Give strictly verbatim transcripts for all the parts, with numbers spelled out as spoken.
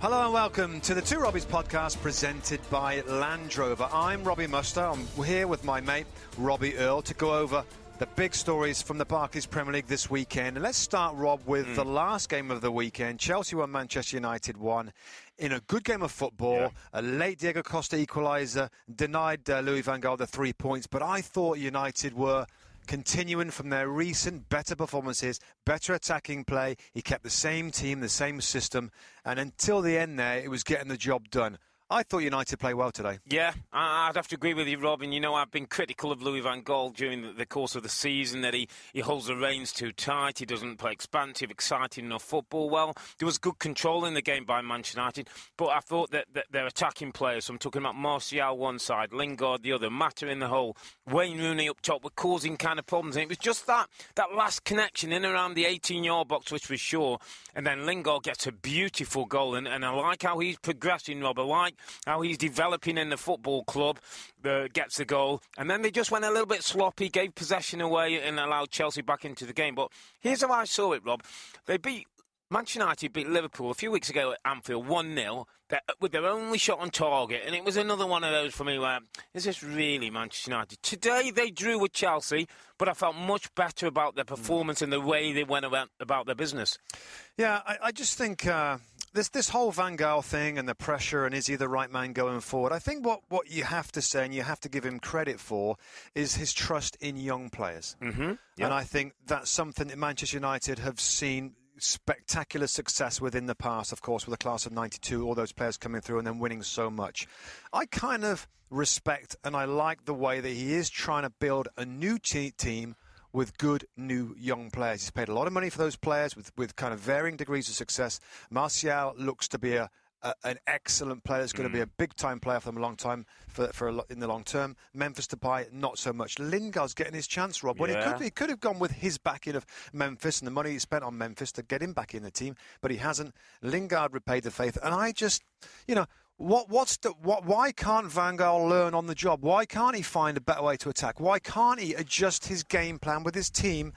Hello and welcome to the Two Robbies podcast presented by Land Rover. I'm Robbie Muster. I'm here with my mate, Robbie Earl, to go over the big stories from the Barclays Premier League this weekend. And let's start, Rob, with mm. the last game of the weekend. Chelsea won, Manchester United won. In a good game of football, yeah. a late Diego Costa equaliser denied uh, Louis van Gaal the three points. But I thought United were continuing from their recent better performances, better attacking play. He kept the same team, the same system. And until the end there, it was getting the job done. I thought United played well today. Yeah, I'd have to agree with you, Robin. You know, I've been critical of Louis van Gaal during the course of the season, that he, he holds the reins too tight, he doesn't play expansive, exciting enough football well. There was good control in the game by Manchester United, but I thought that, that their attacking players, so I'm talking about Martial one side, Lingard the other, Mata in the hole, Wayne Rooney up top, were causing kind of problems. And it was just that, that last connection in around the eighteen-yard box, which was sure, and then Lingard gets a beautiful goal, and, and I like how he's progressing, Rob. I like how he's developing in the football club, uh, gets the goal. And then they just went a little bit sloppy, gave possession away and allowed Chelsea back into the game. But here's how I saw it, Rob. They beat Manchester United beat Liverpool a few weeks ago at Anfield one nil with their only shot on target. And it was another one of those for me where, is this really Manchester United? Today they drew with Chelsea, but I felt much better about their performance and the way they went about, about their business. Yeah, I, I just think... Uh... This this whole Van Gaal thing and the pressure and is he the right man going forward, I think what, what you have to say and you have to give him credit for is his trust in young players. Mm-hmm. Yep. And I think that's something that Manchester United have seen spectacular success with in the past, of course, with the class of ninety-two, all those players coming through and then winning so much. I kind of respect and I like the way that he is trying to build a new te- team with good new young players. He's paid a lot of money for those players with, with kind of varying degrees of success. Martial looks to be a, a an excellent player. It's going mm. to be a big-time player for them a long time, for, for a, in the long term. Memphis Depay, not so much. Lingard's getting his chance, Rob. When yeah. he, could, he could have gone with his backing of Memphis and the money he spent on Memphis to get him back in the team, but he hasn't. Lingard repaid the faith. And I just, you know... What? What's the? What? Why can't Van Gaal learn on the job? Why can't he find a better way to attack? Why can't he adjust his game plan with his team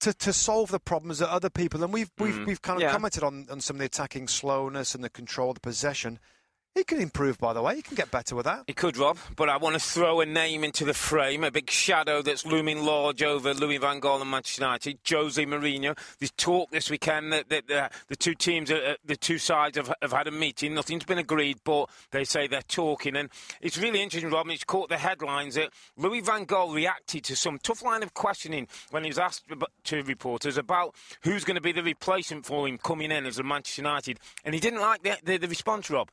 to, to solve the problems that other people? And we've we've mm. we've kind of yeah. commented on, on some of the attacking slowness and the control, the possession. He can improve, by the way. He can get better with that. He could, Rob, but I want to throw a name into the frame, a big shadow that's looming large over Louis van Gaal and Manchester United, Jose Mourinho. There's talk this weekend that, that, that the two teams, uh, the two sides have, have had a meeting. Nothing's been agreed, but they say they're talking. And it's really interesting, Rob, and it's caught the headlines that Louis van Gaal reacted to some tough line of questioning when he was asked to reporters about who's going to be the replacement for him coming in as a Manchester United. And he didn't like the, the, the response, Rob.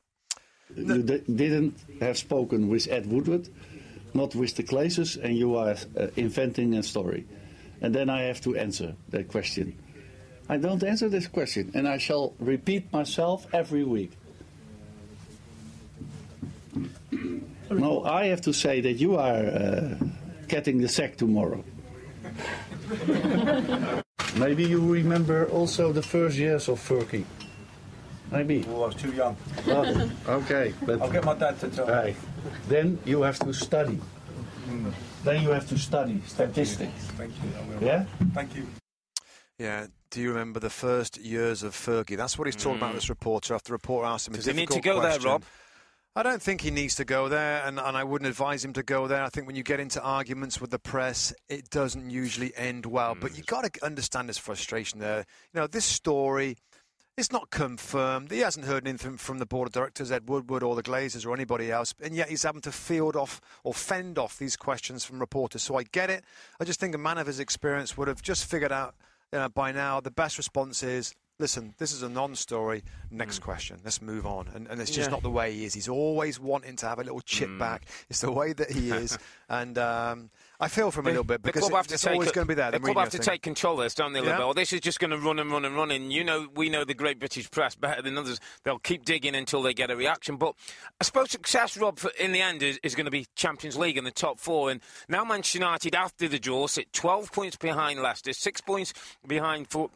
You d- didn't have spoken with Ed Woodward, not with the Glazers, and you are uh, inventing a story. And then I have to answer that question. I don't answer this question, and I shall repeat myself every week. No, I have to say that you are uh, getting the sack tomorrow. Maybe you remember also the first years of Fergie. Maybe. Oh, I was too young. Well, okay. But I'll get my dad to tell me. Right. Then you have to study. Mm. Then you have to study statistics. Thank you. Thank you. Yeah? Thank you. Yeah. Do you remember the first years of Fergie? That's what he's talking mm. about, this reporter. After the reporter asked him a Does difficult question. Does he need to go question. there, Rob? I don't think he needs to go there, and, and I wouldn't advise him to go there. I think when you get into arguments with the press, it doesn't usually end well. Mm. But you got to understand his frustration there. You know, this story... It's not confirmed. He hasn't heard anything from the board of directors, Ed Woodward or the Glazers or anybody else, and yet he's having to field off or fend off these questions from reporters. So I get it. I just think a man of his experience would have just figured out you know, by now the best response is, listen, this is a non-story. Next mm. question. Let's move on. And, and it's just yeah. not the way he is. He's always wanting to have a little chip mm. back. It's the way that he is. and um, I feel for him the, a little bit because it, it's always a, going to be there. The, the club Mourinho have to thing. take control of this, don't they, yeah. Lebo? This is just going to run and run and run. And you know, we know the great British press better than others. They'll keep digging until they get a reaction. But I suppose success, Rob, for, in the end, is, is going to be Champions League and the top four. And now Manchester United, after the draw, sit twelve points behind Leicester, six points behind four.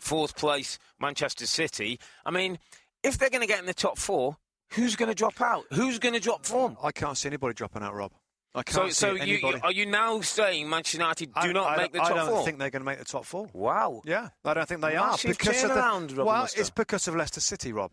Fourth place, Manchester City. I mean, if they're going to get in the top four, who's going to drop out? Who's going to drop form? I can't see anybody dropping out, Rob. I can't so, see so anybody. You, are you now saying Manchester United do I, not I, make the top four? I don't four? think they're going to make the top four. Wow. Yeah, I don't think they Massive are. Because of the, around, Rob well, Lester. It's because of Leicester City, Rob.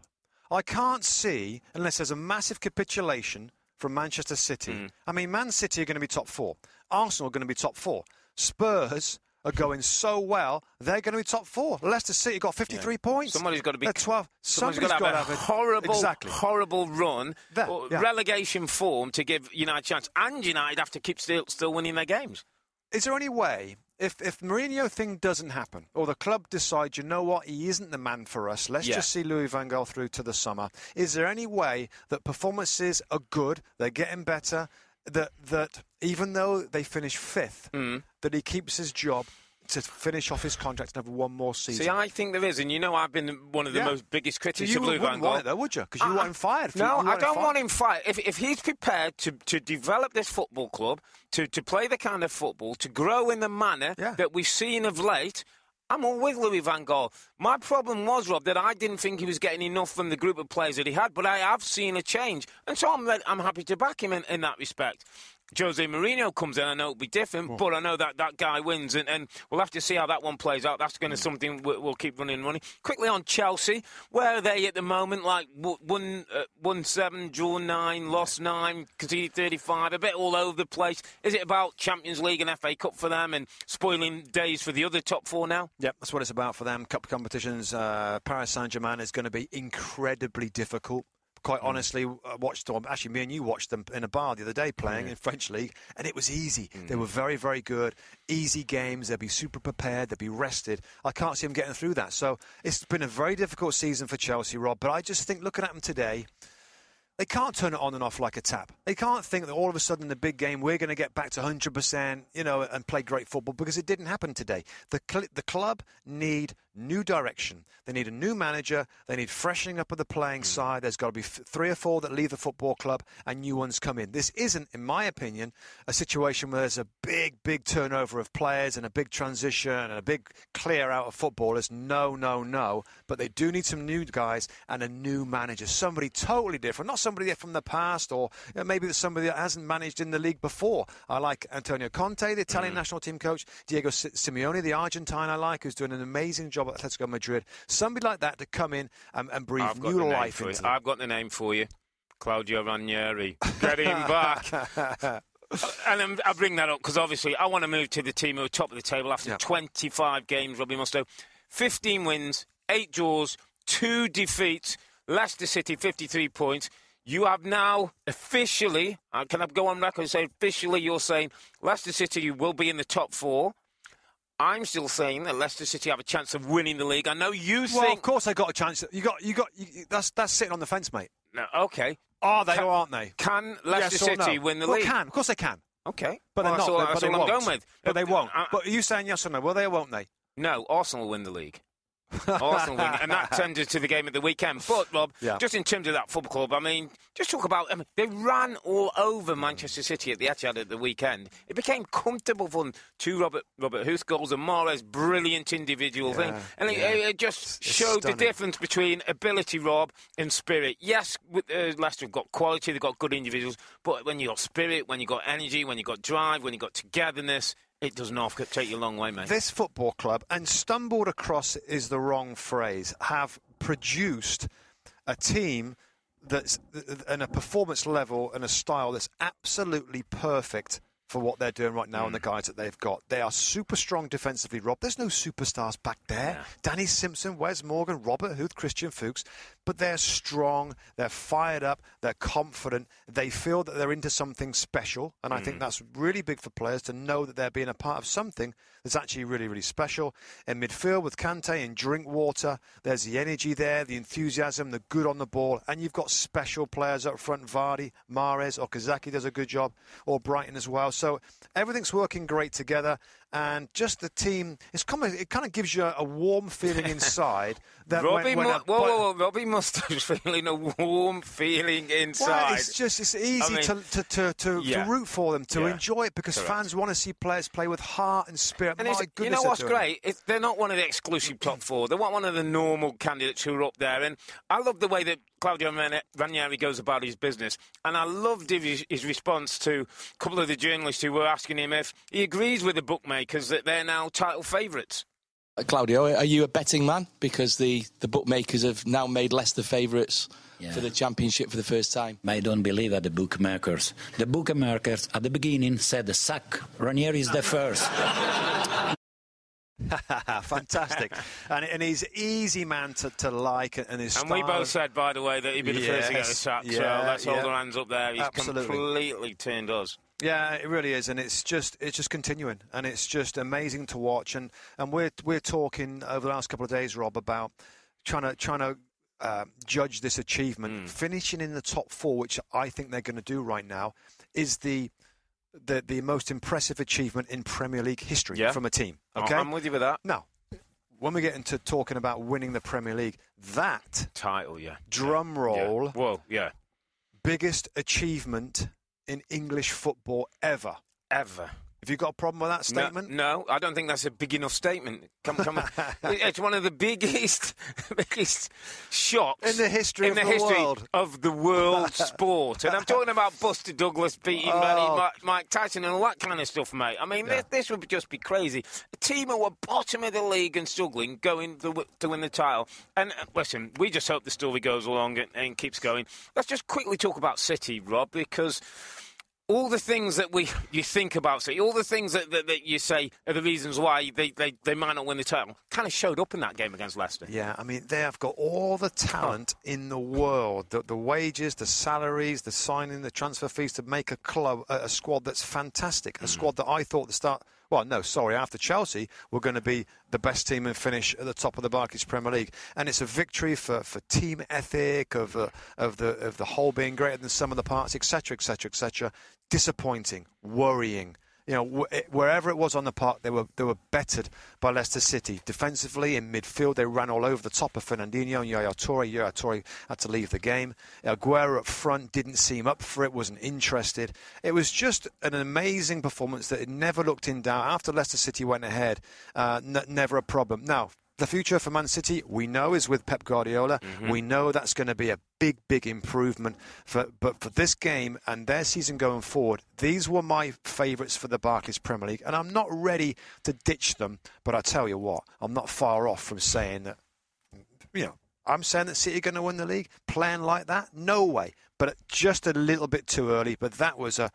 I can't see, unless there's a massive capitulation from Manchester City. Mm. I mean, Man City are going to be top four. Arsenal are going to be top four. Spurs are going so well, they're going to be top four. Leicester City got fifty-three yeah. points. Somebody's got to be... twelve. Somebody's, somebody's got, got to have a horrible, exactly. horrible run, that, yeah. relegation form to give United a chance. And United have to keep still, still winning their games. Is there any way, if, if Mourinho thing doesn't happen, or the club decides, you know what, he isn't the man for us, let's yeah. just see Louis van Gaal through to the summer, is there any way that performances are good, they're getting better, that that even though they finish fifth, mm. that he keeps his job to finish off his contract and have one more season? See, I think there is, and you know I've been one of the yeah. most biggest critics so of Lou Van Gaal. You wouldn't want it though, would you? Because you I, want him fired. No, I don't want him fired. If if he's prepared to, to develop this football club, to, to play the kind of football, to grow in the manner yeah. that we've seen of late, I'm all with Louis Van Gaal. My problem was, Rob, that I didn't think he was getting enough from the group of players that he had, but I have seen a change. And so I'm, I'm happy to back him in, in that respect. Jose Mourinho comes in, I know it'll be different, oh. but I know that that guy wins, and, and we'll have to see how that one plays out. That's going to mm. something we'll, we'll keep running and running. Quickly on Chelsea, where are they at the moment? Like one, uh, one seven, draw nine, lost nine, conceded thirty-five, a bit all over the place. Is it about Champions League and F A Cup for them and spoiling days for the other top four now? Yep, that's what it's about for them. Cup competitions, uh, Paris Saint-Germain is going to be incredibly difficult. Quite honestly, I watched them. Actually, me and you watched them in a bar the other day playing yeah. in French League, and it was easy. Mm. They were very, very good. Easy games. They'd be super prepared. They'd be rested. I can't see them getting through that. So it's been a very difficult season for Chelsea, Rob. But I just think looking at them today, they can't turn it on and off like a tap. They can't think that all of a sudden in the big game we're going to get back to one hundred percent, you know, and play great football, because it didn't happen today. The cl- the club need new direction. They need a new manager. They need freshening up of the playing mm. side. There's got to be f- three or four that leave the football club and new ones come in. This isn't, in my opinion, a situation where there's a big, big turnover of players and a big transition and a big clear out of footballers. No, no, no. But they do need some new guys and a new manager, somebody totally different, not somebody from the past, or you know, maybe there's somebody that hasn't managed in the league before. I like Antonio Conte, the Italian mm. national team coach, Diego Simeone, the Argentine I like, who's doing an amazing job at Atletico Madrid. Somebody like that to come in and, and breathe I've new life into them. I've got the name for you. Claudio Ranieri. Get him back. And I bring that up because obviously I want to move to the team who are top of the table after yeah. twenty-five games, Robbie Musto. fifteen wins, eight draws, two defeats. Leicester City, fifty-three points. You have now officially, uh, can I go on record and say officially you're saying Leicester City will be in the top four. I'm still saying that Leicester City have a chance of winning the league. I know you well, think... Well, of course they got a chance. You got, you got, you, that's that's sitting on the fence, mate. No, okay. Are they can, or aren't they? Can Leicester yes City no? win the well, league? Well, can. Of course they can. Okay. But well, they're not. All, they, but they won't. I'm going with. But they won't. I, but are you saying yes or no? Well, they or won't they? No, Arsenal will win the league. Arsenal win, and that tended to the game at the weekend. But, Rob, yeah. just in terms of that football club, I mean, just talk about... I mean, they ran all over Manchester City at the Etihad at the weekend. It became comfortable for them. Two Robert Robert Huth goals and Mahrez, brilliant individual yeah, thing. And yeah. it, it just it's showed stunning. The difference between ability, Rob, and spirit. Yes, with, uh, Leicester have got quality, they've got good individuals, but when you got spirit, when you got energy, when you got drive, when you got togetherness... It does not take you a long way, mate. This football club, and stumbled across is the wrong phrase, have produced a team that's in a performance level and a style that's absolutely perfect for what they're doing right now mm. and the guys that they've got. They are super strong defensively, Rob. There's no superstars back there. Yeah. Danny Simpson, Wes Morgan, Robert Huth, Christian Fuchs. But they're strong, they're fired up, they're confident, they feel that they're into something special. And I mm. think that's really big for players to know that they're being a part of something that's actually really, really special. In midfield with Kante and Drinkwater, there's the energy there, the enthusiasm, the good on the ball. And you've got special players up front. Vardy, Mahrez, Okazaki does a good job, or Brighton as well. So everything's working great together, and just the team, it's come, it kind of gives you a warm feeling inside. That Robbie, when, when mu- whoa, whoa, whoa, Robbie must be feeling a warm feeling inside. Well, it's just it's easy I mean, to, to, to, to, yeah. to root for them, to yeah. enjoy it, because Correct. fans want to see players play with heart and spirit. And My goodness, you know what's great? It's, they're not one of the exclusive top four. They want one of the normal candidates who are up there. And I love the way that Claudio Ranieri goes about his business. And I loved his, his response to a couple of the journalists who were asking him if he agrees with the bookmakers that they're now title favourites. Claudio, are you a betting man? Because the, the bookmakers have now made Leicester favourites yeah. for the championship for the first time. I don't believe at the bookmakers. The bookmakers at the beginning said, suck, Ranieri is the first. Fantastic. and, and he's an easy man to, to like. And his and we both said, by the way, that he'd be the yes, first to get a sack. Yeah, so let's yeah. hold our hands up there. He's Absolutely. completely turned us. Yeah, it really is, and it's just it's just continuing, and it's just amazing to watch. And, and we're we're talking over the last couple of days, Rob, about trying to trying to uh, judge this achievement. Mm. Finishing in the top four, which I think they're going to do right now, is the the the most impressive achievement in Premier League history yeah. from a team. Okay, I'm with you with that. Now, when we get into talking about winning the Premier League, that title, yeah, drum roll, yeah. whoa, yeah, biggest achievement in English football ever. Ever. Have you got a problem with that statement? No, no, I don't think that's a big enough statement. Come, come on. It's one of the biggest, biggest shocks in the history, in of, the the history world. of the world sport. And I'm talking about Buster Douglas beating oh. Manny, Mike Tyson and all that kind of stuff, mate. I mean, yeah. this, this would just be crazy. A team who were bottom of the league and struggling going to, to win the title. And uh, listen, we just hope the story goes along and, and keeps going. Let's just quickly talk about City, Rob, because all the things that we you think about, City, all the things that, that, that you say are the reasons why they, they, they might not win the title, kind of showed up in that game against Leicester. Yeah, I mean, they have got all the talent in the world, the, the wages, the salaries, the signing, the transfer fees to make a club, a, a squad that's fantastic, a squad that I thought at the start, well, no, sorry, after Chelsea, we're going to be the best team and finish at the top of the Barclays Premier League. And it's a victory for, for team ethic, of, uh, of, the, of the whole being greater than some of the parts, et cetera, et cetera, et cetera. Disappointing, worrying. You know, wh- wherever it was on the park, they were they were bettered by Leicester City. Defensively, in midfield, they ran all over the top of Fernandinho and Yaya Toure. Yaya Toure had to leave the game. Aguero up front didn't seem up for it, wasn't interested. It was just an amazing performance that it never looked in doubt. After Leicester City went ahead, uh, n- never a problem. Now, the future for Man City, we know, is with Pep Guardiola. Mm-hmm. We know that's going to be a big, big improvement. For, but for this game and their season going forward, these were my favourites for the Barclays Premier League. And I'm not ready to ditch them. But I tell you what, I'm not far off from saying that, you know, I'm saying that City are going to win the league. Playing like that? No way. But just a little bit too early. But that was a,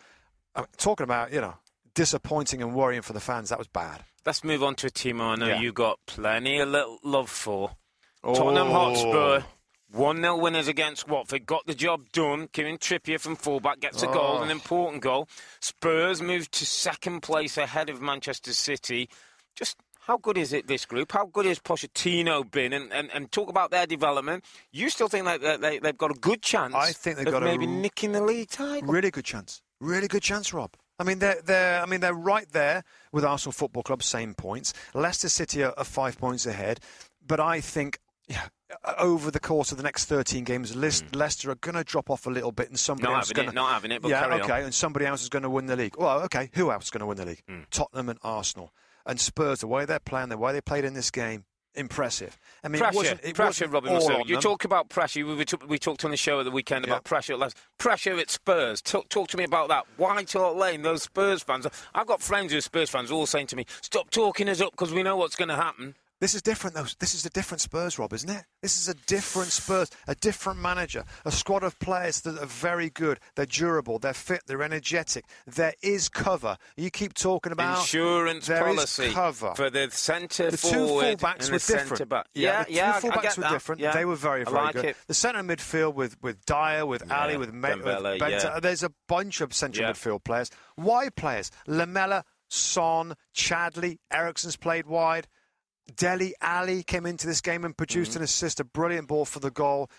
I'm talking about, you know, disappointing and worrying for the fans. That was bad. Let's move on to a team I know yeah. you got plenty of little love for. Oh. Tottenham Hotspur, one nil winners against Watford. Got the job done. Kieran Trippier from fullback gets oh. a goal, an important goal. Spurs moved to second place ahead of Manchester City. Just how good is it, this group? How good has Pochettino been? And, and, and talk about their development. You still think that they, they, they've got a good chance I think they've of got maybe a nicking the league title? Really good chance. Really good chance, Rob. I mean, they're, they're, I mean, they're right there with Arsenal Football Club, same points. Leicester City are, are five points ahead. But I think yeah, over the course of the next thirteen games, Leic- mm. Leicester are going to drop off a little bit. And somebody else is going to... Not having it, but yeah, carry okay, on. And somebody else is going to win the league. Well, okay, who else is going to win the league? Mm. Tottenham and Arsenal. And Spurs, the way they're playing, the way they played in this game, impressive. I mean, pressure, it wasn't, it pressure, Robin. You them. talk about pressure. We, t- we talked on the show at the weekend yeah. about pressure. At pressure at Spurs. Talk, talk to me about that. Why Tart Lane? Those Spurs fans. I've got friends who are Spurs fans all saying to me, "Stop talking us up because we know what's going to happen." This is different, though. This is a different Spurs, Rob, isn't it? This is a different Spurs, a different manager, a squad of players that are very good. They're durable. They're fit. They're energetic. There is cover. You keep talking about insurance there policy is cover for the centre the forward. The two fullbacks were different. Back. Yeah, yeah. The yeah, two I, fullbacks I were different. Yeah. They were very, very like good. It. The centre midfield with with Dyer, with yeah. Alli, with, Dembele, with Benta. Yeah. There's a bunch of central yeah. midfield players. Wide players. Lamella, Son, Chadley, Eriksen's played wide. Dele Alli came into this game and produced mm-hmm. an assist, a brilliant ball for the goal.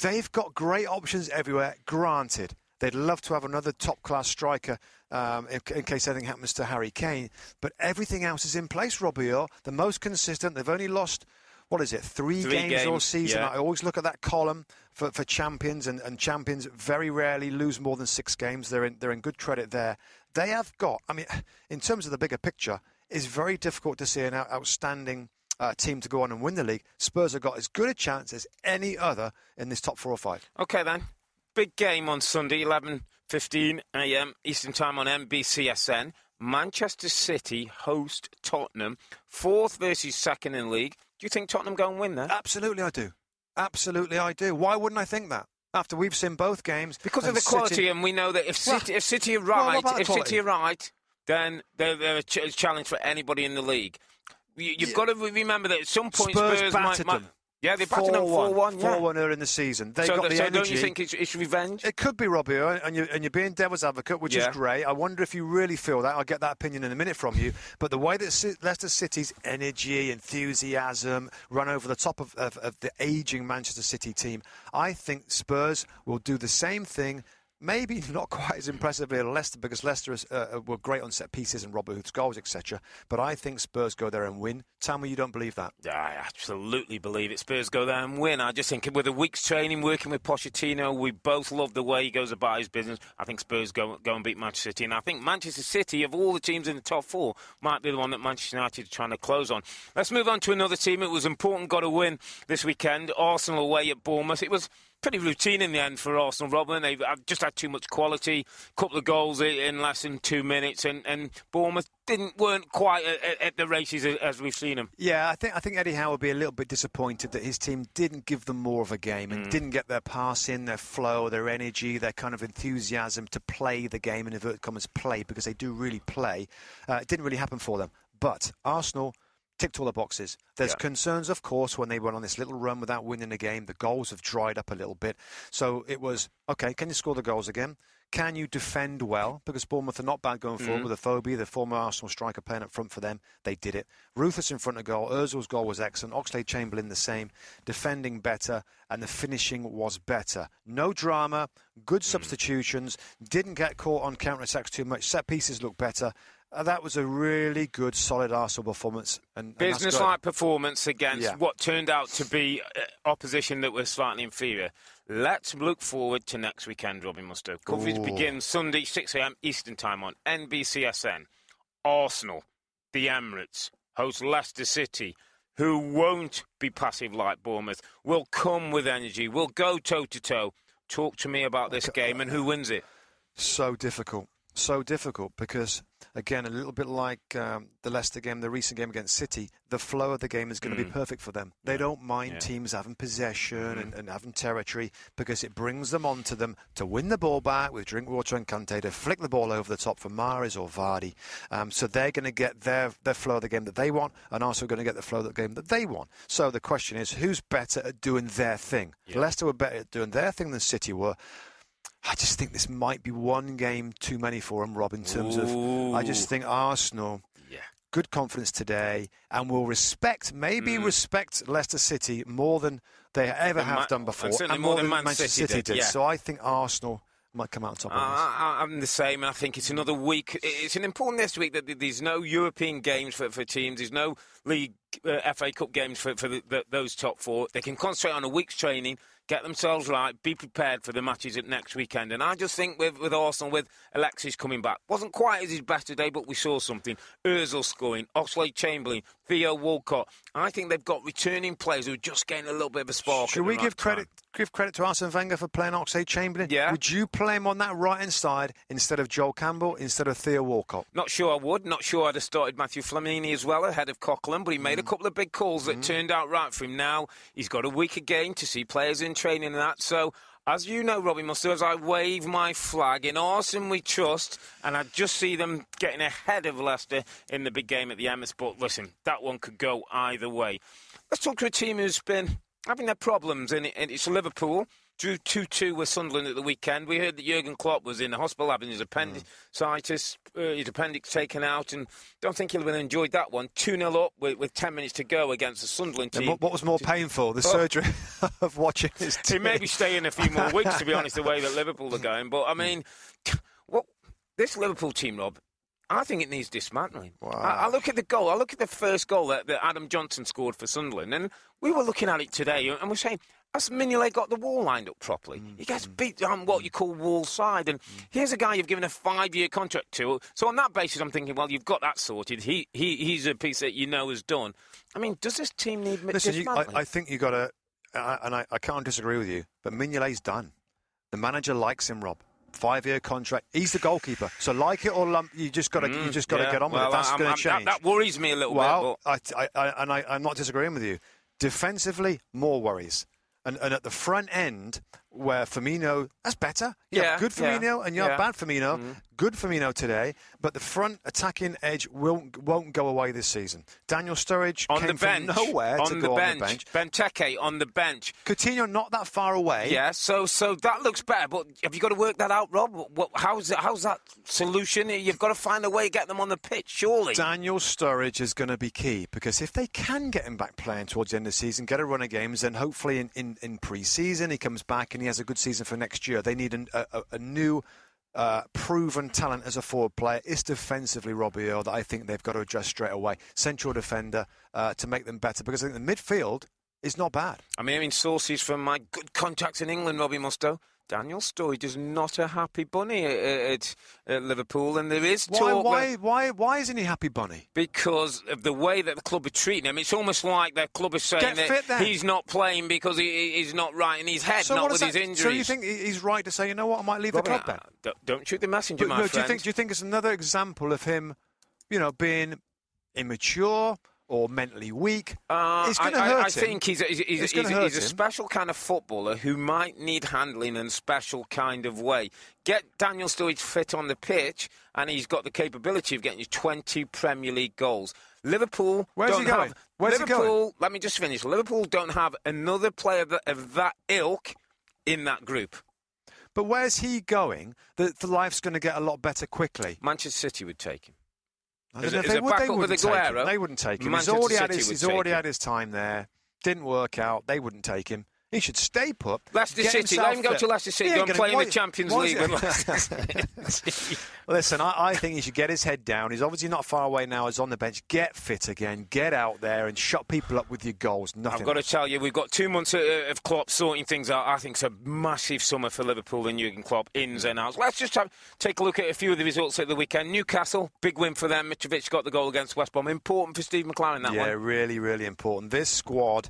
They've got great options everywhere, granted. They'd love to have another top-class striker um, in, in case anything happens to Harry Kane. But everything else is in place, Robbie Orr. The most consistent. They've only lost, what is it, three, three games, games all season. Yeah. I always look at that column for, for champions, and, and champions very rarely lose more than six games. They're in, they're in good credit there. They have got, I mean, in terms of the bigger picture, it's very difficult to see an outstanding uh, team to go on and win the league. Spurs have got as good a chance as any other in this top four or five. OK, then. Big game on Sunday, eleven fifteen a m Eastern Time on N B C S N. Manchester City host Tottenham, fourth versus second in the league. Do you think Tottenham go and win that? Absolutely I do. Absolutely I do. Why wouldn't I think that? After we've seen both games. Because of the quality, City... and we know that if City, well, if City are right, well, if quality? City are right... then they're, they're a ch- challenge for anybody in the league. You, you've yeah. got to remember that at some point Spurs, Spurs battered might, might, them. Yeah, they battered them four one. four one earlier in the season. They so got the, the so energy. Don't you think it's, it's revenge? It could be, Robbie, and you're, and you're being devil's advocate, which yeah. is great. I wonder if you really feel that. I'll get that opinion in a minute from you. But the way that Leicester City's energy, enthusiasm, run over the top of, of, of the ageing Manchester City team, I think Spurs will do the same thing. Maybe not quite as impressively as Leicester, because Leicester is, uh, were great on set pieces and Robert Huth's goals, et cetera. But I think Spurs go there and win. Tell me you don't believe that. I absolutely believe it. Spurs go there and win. I just think with a week's training, working with Pochettino, we both love the way he goes about his business. I think Spurs go go and beat Manchester City. And I think Manchester City, of all the teams in the top four, might be the one that Manchester United are trying to close on. Let's move on to another team. It was important, got a win this weekend. Arsenal away at Bournemouth. It was... pretty routine in the end for Arsenal, Robin. They've just had too much quality. A couple of goals in less than two minutes, and, and Bournemouth didn't weren't quite at, at the races as we've seen them. Yeah, I think I think Eddie Howe would be a little bit disappointed that his team didn't give them more of a game and mm. didn't get their pass in, their flow, their energy, their kind of enthusiasm to play the game, in inverted commas, play, because they do really play. Uh, it didn't really happen for them. But Arsenal... ticked all the boxes. There's yeah. concerns, of course, when they went on this little run without winning a game. The goals have dried up a little bit. So it was, OK, can you score the goals again? Can you defend well? Because Bournemouth are not bad going mm-hmm. forward with a Afobe, the former Arsenal striker playing up front for them. They did it. Rufus in front of goal. Ozil's goal was excellent. Oxlade-Chamberlain the same. Defending better. And the finishing was better. No drama. Good mm-hmm. substitutions. Didn't get caught on counter-attacks too much. Set pieces looked better. Uh, that was a really good, solid Arsenal performance. And, and business-like performance against yeah. what turned out to be uh, opposition that was slightly inferior. Let's look forward to next weekend, Robbie Musto. Coverage Ooh. begins Sunday, six a m Eastern Time on N B C S N. Arsenal, the Emirates, host Leicester City, who won't be passive like Bournemouth, will come with energy, will go toe-to-toe. Talk to me about this okay. game and who wins it. So difficult. So difficult because... again, a little bit like um, the Leicester game, the recent game against City, the flow of the game is going to mm. be perfect for them. They yeah. don't mind yeah. teams having possession mm. and, and having territory, because it brings them onto them to win the ball back with Drinkwater and Kante, to flick the ball over the top for Mahrez or Vardy. Um, so they're going to get their, their flow of the game that they want, and also going to get the flow of the game that they want. So the question is, who's better at doing their thing? Yeah. Leicester were better at doing their thing than City were. I just think this might be one game too many for them, Rob, in terms Ooh. of... I just think Arsenal, yeah. good confidence today, and will respect, maybe mm. respect Leicester City more than they ever and have Ma- done before. And, certainly and more than, than Man Manchester City, City did. Yeah. So I think Arsenal might come out on top of this. I, I, I'm the same, and I think it's another week. It's an important this week that there's no European games for, for teams. There's no League uh, F A Cup games for, for the, the, those top four. They can concentrate on a week's training. get themselves right, be prepared for the matches at next weekend. And I just think with, with Arsenal, with Alexis coming back, wasn't quite as his best today, but we saw something. Ozil scoring, Oxlade-Chamberlain, Theo Walcott. I think they've got returning players who are just getting a little bit of a spark. Should we right give credit time. give credit to Arsene Wenger for playing Oxlade-Chamberlain? Yeah. Would you play him on that right-hand side instead of Joel Campbell, instead of Theo Walcott? Not sure I would. Not sure I'd have started Matthew Flamini as well, ahead of Coughlin, but he made mm. a couple of big calls that mm. turned out right for him. Now he's got a week again to see players in training and that. So, as you know, Robbie Muster, as I wave my flag, in Arsenal we trust, and I just see them getting ahead of Leicester in the big game at the Emirates. But listen, that one could go either way. Let's talk to a team who's been having their problems, and it's Liverpool. Drew two two with Sunderland at the weekend. We heard that Jurgen Klopp was in the hospital having his appendicitis, mm. uh, his appendix taken out, and don't think he'll have enjoyed that one. two nil up with, with ten minutes to go against the Sunderland team. And what was more painful, the oh. surgery of watching his team? He may be staying a few more weeks, to be honest, the way that Liverpool are going. But, I mean, what this Liverpool team, Rob, I think it needs dismantling. Wow. I, I look at the goal. I look at the first goal that, that Adam Johnson scored for Sunderland, and we were looking at it today, and we're saying, as Mignolet got the wall lined up properly. Mm. He gets beat on what you call wall side. And mm. here's a guy you've given a five-year contract to. So on that basis, I'm thinking, well, you've got that sorted. He he He's a piece that you know is done. I mean, does this team need... Listen, you, I, I think you've got to... Uh, and I, I can't disagree with you, but Mignolet's done. The manager likes him, Rob. Five-year contract. He's the goalkeeper. So like it or lump, you just got to mm, you just got to yeah. get on with well, it. That's going to change. That, that worries me a little well, bit. Well, but... I, I, and I, I'm not disagreeing with you. Defensively, more worries. And, and at the front end, where Firmino, that's better. You yeah, have good Firmino yeah, and you have yeah. bad Firmino. Mm-hmm. Good Firmino today, but the front attacking edge won't won't go away this season. Daniel Sturridge on came the bench. from nowhere on to the go bench. on the bench. Benteke on the bench. Coutinho not that far away. Yeah, so so that looks better. But have you got to work that out, Rob? What, how's how's that solution? You've got to find a way to get them on the pitch, surely. Daniel Sturridge is going to be key, because if they can get him back playing towards the end of the season, get a run of games, and hopefully in, in, in pre-season he comes back and he has a good season for next year. They need an, a, a new uh, proven talent as a forward player. It's defensively, Robbie Earl, that I think they've got to address straight away. Central defender uh, to make them better, because I think the midfield is not bad. I'm hearing sources from my good contacts in England, Robbie Musto. Daniel Sturridge is not a happy bunny at, at Liverpool, and there is talk... Why, why, why, why isn't he happy bunny? Because of the way that the club are treating him. It's almost like their club is saying fit, that then. he's not playing because he, he's not right in his head, so not with that, his injuries. So you think he's right to say, you know what, I might leave Robin, the club then? Don't shoot the messenger, but, my no, friend. Do you, think, do you think it's another example of him, you know, being immature... or mentally weak? Uh, it's going to hurt I, I think he's, he's, he's, he's, he's a special kind of footballer who might need handling in a special kind of way. Get Daniel Sturridge fit on the pitch, and he's got the capability of getting you twenty Premier League goals. Liverpool Where's don't he going? have... Where's Liverpool, he going? Let me just finish. Liverpool don't have another player that, of that ilk in that group. But where's he going? The, the life's going to get a lot better quickly. Manchester City would take him. I don't know if they would. They wouldn't take him. They wouldn't take him. He's already had his, he's already had his time there. Didn't work out. They wouldn't take him. He should stay put. Leicester City. Let him go to Leicester City and play in the Champions League with Leicester City. Listen, I, I think he should get his head down. He's obviously not far away now. He's on the bench. Get fit again. Get out there and shut people up with your goals. Nothing. I've got to tell you, we've got two months of Klopp sorting things out. I think it's a massive summer for Liverpool and Jurgen Klopp, ins and outs. Let's just have, take a look at a few of the results at the weekend. Newcastle, big win for them. Mitrovic got the goal against West Brom. Important for Steve McLaren, that one. Yeah, really, really important. This squad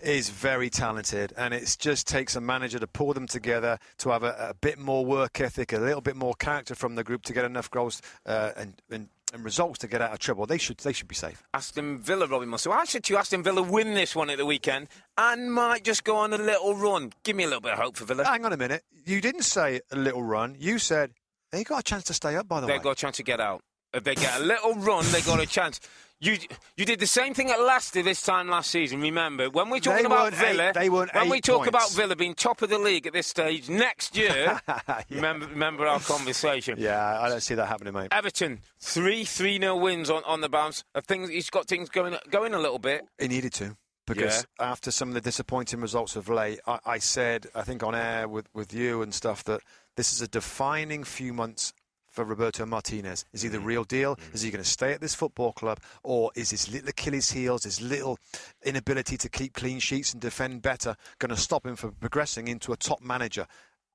is very talented, and it just takes a manager to pull them together, to have a, a bit more work ethic, a little bit more character from the group to get enough goals uh, and, and, and results to get out of trouble. They should they should be safe. Aston Villa, Robbie Musso. I said to you, Aston Villa win this one at the weekend and might just go on a little run. Give me a little bit of hope for Villa. Hang on a minute. You didn't say a little run. You said they got a chance to stay up, by the way. They've got a chance to get out. If they get a little run, they got a chance. You you did the same thing at Leicester this time last season, remember? When we're talking about Villa, eight, they when we talk points. about Villa being top of the league at this stage next year, yeah. remember remember our conversation. Yeah, I don't see that happening, mate. Everton, three three nil wins on, on the bounce. Of things, he's got things going going a little bit. He needed to, because yeah. after some of the disappointing results of late, I, I said, I think on air with, with you and stuff, that this is a defining few months for Roberto Martinez? Is he the real deal? Mm. Is he going to stay at this football club? Or is his little Achilles heels, his little inability to keep clean sheets and defend better going to stop him from progressing into a top manager?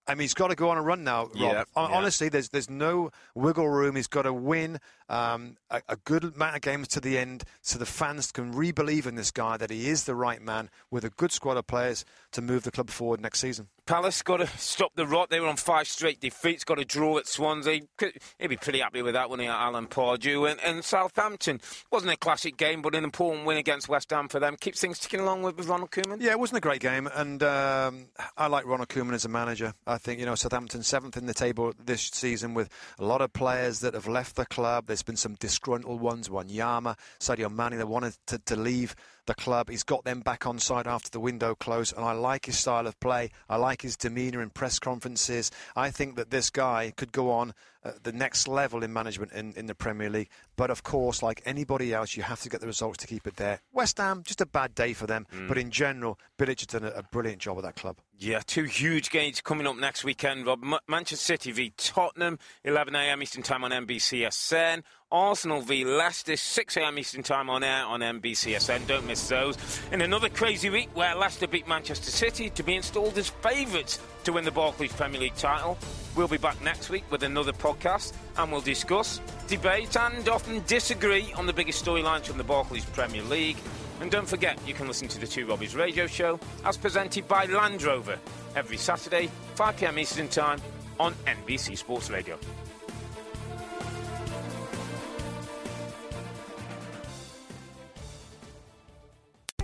I mean, he's got to go on a run now, Rob. Yeah, Honestly, yeah. there's there's no wiggle room. He's got to win um, a, a good amount of games to the end so the fans can re-believe in this guy, that he is the right man with a good squad of players to move the club forward next season. Palace got to stop the rot. They were on five straight defeats. Got a draw at Swansea. He'd be pretty happy with that, wouldn't he, at Alan Pardew. And, and Southampton, wasn't a classic game, but an important win against West Ham for them. Keeps things ticking along with Ronald Koeman. Yeah, it wasn't a great game, and um, I like Ronald Koeman as a manager. I think, you know, Southampton seventh in the table this season with a lot of players that have left the club. There's been some disgruntled ones. Wanyama, Sadio Mane, they wanted to, to leave the club. He's got them back on side after the window closed, and I like his style of play. I like his demeanour in press conferences. I think that this guy could go on at the next level in management in, in the Premier League. But of course, like anybody else, you have to get the results to keep it there. West Ham, just a bad day for them. Mm. But in general, Bilic has done a, a brilliant job with that club. Yeah, two huge games coming up next weekend, Rob. M- Manchester City v Tottenham, eleven a m Eastern Time on N B C S N. Arsenal v Leicester, six a m Eastern Time on air on N B C S N. Don't miss those. In another crazy week where Leicester beat Manchester City to be installed as favourites to win the Barclays Premier League title. We'll be back next week with another podcast, and we'll discuss, debate and often disagree on the biggest storylines from the Barclays Premier League. And don't forget, you can listen to the Two Robbies radio show as presented by Land Rover every Saturday, five p m Eastern Time on N B C Sports Radio.